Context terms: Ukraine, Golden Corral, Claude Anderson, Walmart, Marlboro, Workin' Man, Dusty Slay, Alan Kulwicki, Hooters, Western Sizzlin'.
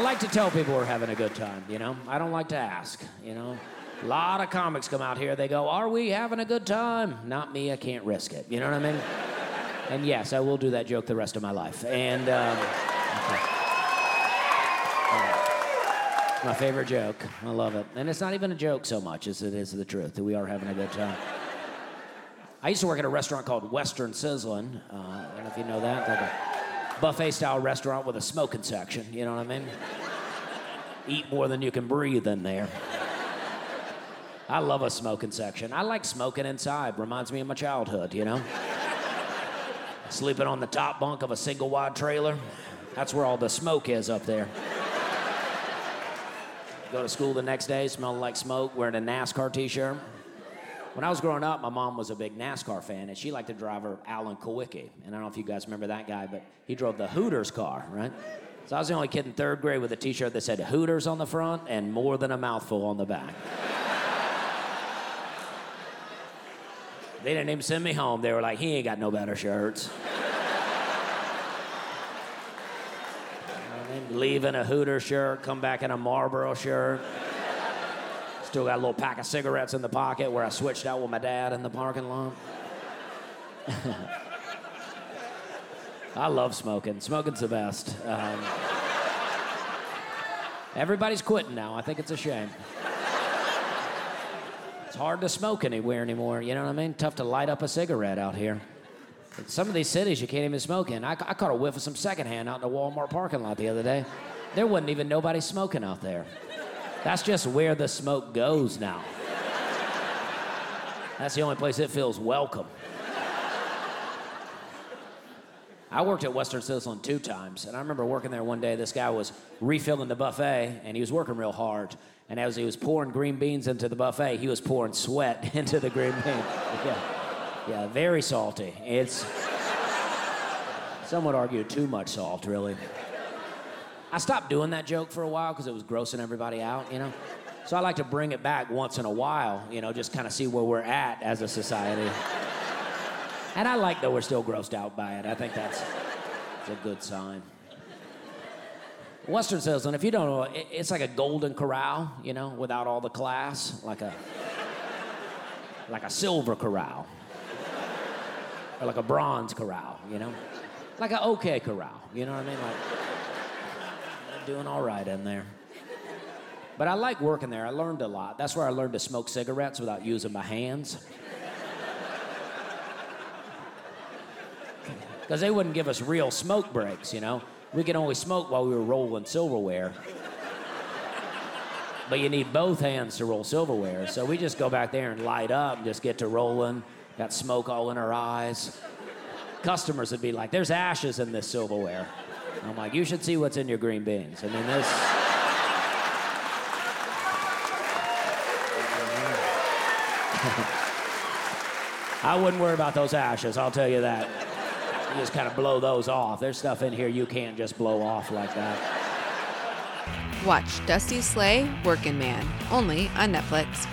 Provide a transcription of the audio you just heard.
I like to tell people we're having a good time, you know? I don't like to ask, you know? A lot of comics come out here, they go, are we having a good time? Not me, I can't risk it, you know what I mean? And yes, I will do that joke the rest of my life. And, okay. My favorite joke, I love it. And it's not even a joke so much as it is the truth, that we are having a good time. I used to work at a restaurant called Western Sizzlin'. I don't know if you know that. Like a buffet-style restaurant with a smoking section, you know what I mean? Eat more than you can breathe in there. I love a smoking section. I like smoking inside. Reminds me of my childhood, you know? Sleeping on the top bunk of a single-wide trailer. That's where all the smoke is up there. Go to school the next day, smelling like smoke, wearing a NASCAR T-shirt. When I was growing up, my mom was a big NASCAR fan, and she liked the driver Alan Kulwicki. And I don't know if you guys remember that guy, but he drove the Hooters car, right? So I was the only kid in third grade with a T-shirt that said Hooters on the front and more than a mouthful on the back. They didn't even send me home. They were like, he ain't got no better shirts. Leave in a Hooters shirt, come back in a Marlboro shirt. Still got a little pack of cigarettes in the pocket where I switched out with my dad in the parking lot. I love smoking. Smoking's the best. Everybody's quitting now. I think it's a shame. It's hard to smoke anywhere anymore, you know what I mean? Tough to light up a cigarette out here. In some of these cities, you can't even smoke in. I caught a whiff of some secondhand out in a Walmart parking lot the other day. There wasn't even nobody smoking out there. That's just where the smoke goes now. That's the only place it feels welcome. I worked at Western Sizzlin' 2 times, and I remember working there one day, this guy was refilling the buffet, and he was working real hard, and as he was pouring green beans into the buffet, he was pouring sweat into the green beans. Yeah, very salty. It's, some would argue, too much salt, really. I stopped doing that joke for a while because it was grossing everybody out, you know? So I like to bring it back once in a while, you know, just kind of see where we're at as a society. And I like that we're still grossed out by it. I think that's a good sign. Western Sizzlin', if you don't know, it's like a Golden Corral, you know, without all the class, like a silver corral. Or like a bronze corral, you know? Like an okay corral, you know what I mean? Doing all right in there. But I like working there. I learned a lot. That's where I learned to smoke cigarettes without using my hands. Because they wouldn't give us real smoke breaks, you know? We could only smoke while we were rolling silverware. But you need both hands to roll silverware. So we just go back there and light up and just get to rolling. Got smoke all in our eyes. Customers would be like, there's ashes in this silverware. I'm like, you should see what's in your green beans. I mean, this... I wouldn't worry about those ashes, I'll tell you that. You just kind of blow those off. There's stuff in here you can't just blow off like that. Watch Dusty Slay, Workin' Man, only on Netflix.